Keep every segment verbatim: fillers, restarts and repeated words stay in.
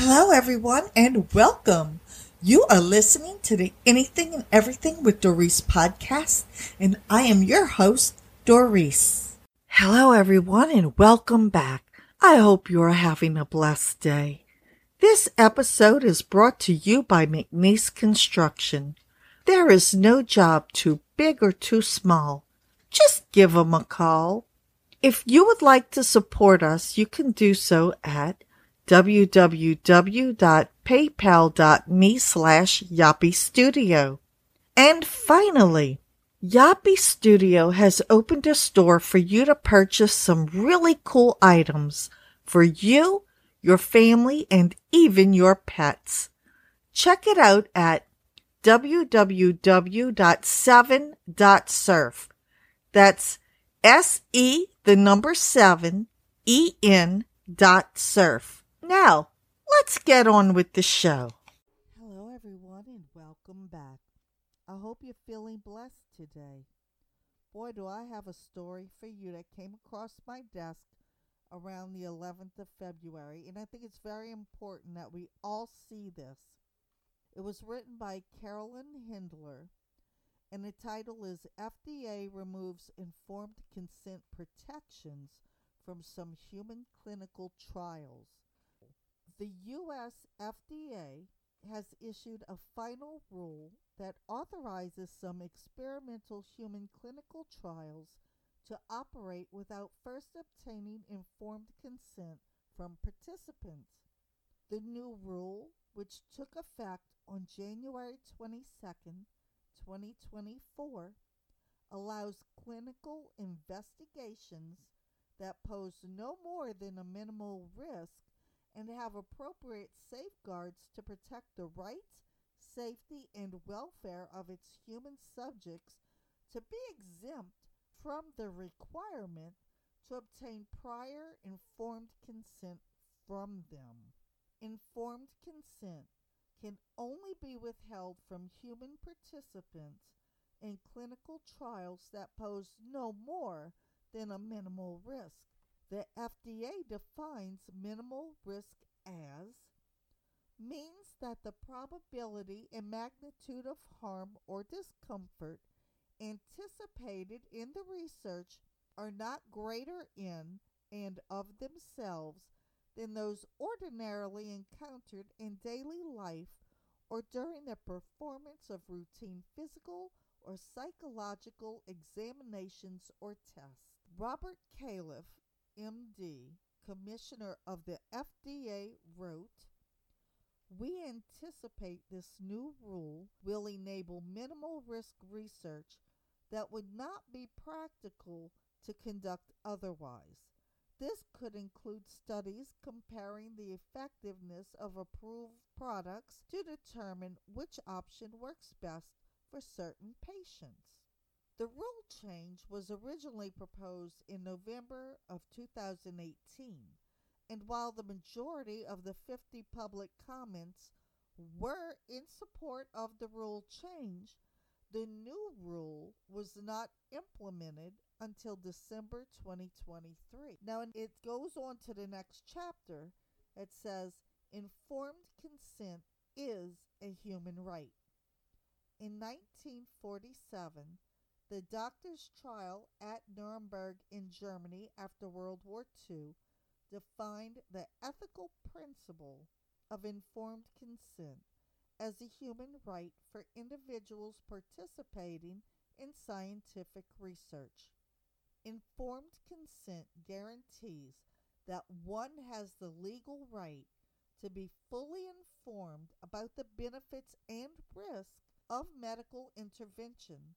Hello, everyone, and welcome. You are listening to the Anything and Everything with Daurice podcast, and I am your host, Daurice. Hello, everyone, and welcome back. I hope you are having a blessed day. This episode is brought to you by McNeese Construction. There is no job too big or too small. Just give them a call. If you would like to support us, you can do so at www.paypal.me slash Yopi Studio. And finally, Yopi Studio has opened a store for you to purchase some really cool items for you, your family, and even your pets. Check it out at w w w dot seven dot surf. That's S-E, the number seven, E-N dot surf. Now, let's get on with the show. Hello, everyone, and welcome back. I hope you're feeling blessed today. Boy, do I have a story for you that came across my desk around the eleventh of February, and I think it's very important that we all see this. It was written by Carolyn Hendler, and the title is F D A Removes Informed Consent Protections from Some Human Clinical Trials. The U S F D A has issued a final rule that authorizes some experimental human clinical trials to operate without first obtaining informed consent from participants. The new rule, which took effect on January twenty-second, twenty twenty-four, allows clinical investigations that pose no more than a minimal risk and have appropriate safeguards to protect the rights, safety, and welfare of its human subjects to be exempt from the requirement to obtain prior informed consent from them. Informed consent can only be withheld from human participants in clinical trials that pose no more than a minimal risk. The F D A defines minimal risk as means that the probability and magnitude of harm or discomfort anticipated in the research are not greater in and of themselves than those ordinarily encountered in daily life or during the performance of routine physical or psychological examinations or tests. Robert Califf, M D, Commissioner of the F D A, wrote, "We anticipate this new rule will enable minimal risk research that would not be practical to conduct otherwise. This could include studies comparing the effectiveness of approved products to determine which option works best for certain patients." The rule change was originally proposed in November of two thousand eighteen, and while the majority of the fifty public comments were in support of the rule change, the new rule was not implemented until December twenty twenty-three. Now, it goes on to the next chapter. It says, informed consent is a human right. In nineteen forty-seven, the doctor's trial at Nuremberg in Germany after World War Two defined the ethical principle of informed consent as a human right for individuals participating in scientific research. Informed consent guarantees that one has the legal right to be fully informed about the benefits and risks of medical intervention,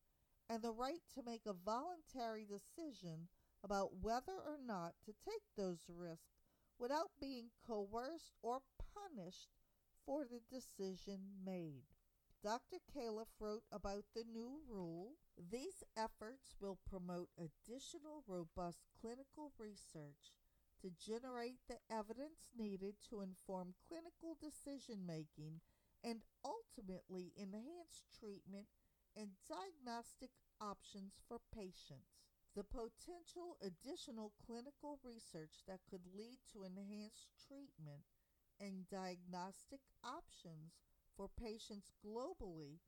and the right to make a voluntary decision about whether or not to take those risks without being coerced or punished for the decision made. Doctor Califf wrote about the new rule. These efforts will promote additional robust clinical research to generate the evidence needed to inform clinical decision-making and ultimately enhance treatment and diagnostic options for patients. The potential additional clinical research that could lead to enhanced treatment and diagnostic options for patients globally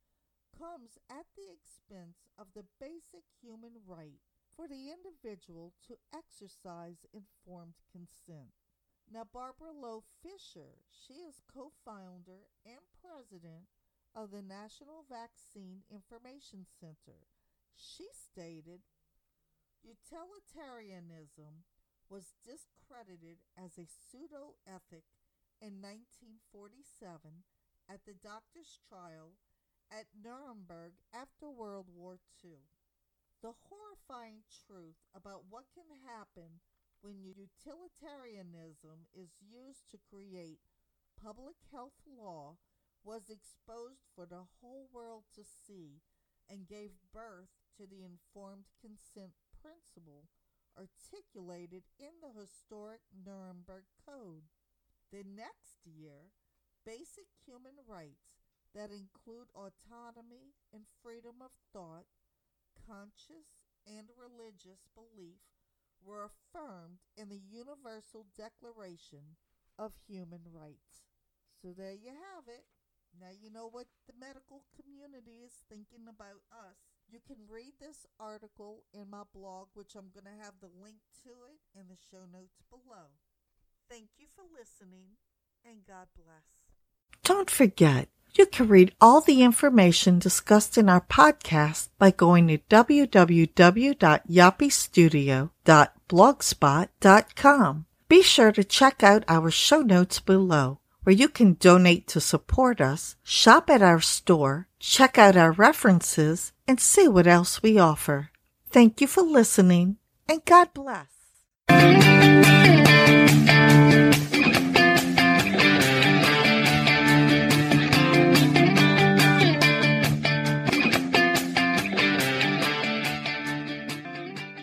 comes at the expense of the basic human right for the individual to exercise informed consent. Now, Barbara Loe Fisher, she is co-founder and president of the National Vaccine Information Center. She stated, "Utilitarianism was discredited as a pseudo-ethic in nineteen forty-seven at the doctor's trial at Nuremberg after World War Two. The horrifying truth about what can happen when utilitarianism is used to create public health law was exposed for the whole world to see and gave birth to the informed consent principle articulated in the historic Nuremberg Code. The next year, basic human rights that include autonomy and freedom of thought, conscious and religious belief were affirmed in the Universal Declaration of Human Rights." So there you have it. Now you know what the medical community is thinking about us. You can read this article in my blog, which I'm going to have the link to it in the show notes below. Thank you for listening, and God bless. Don't forget, you can read all the information discussed in our podcast by going to w w w dot yopi studio dot blogspot dot com. Be sure to check out our show notes below, where you can donate to support us, shop at our store, check out our references, and see what else we offer. Thank you for listening, and God bless.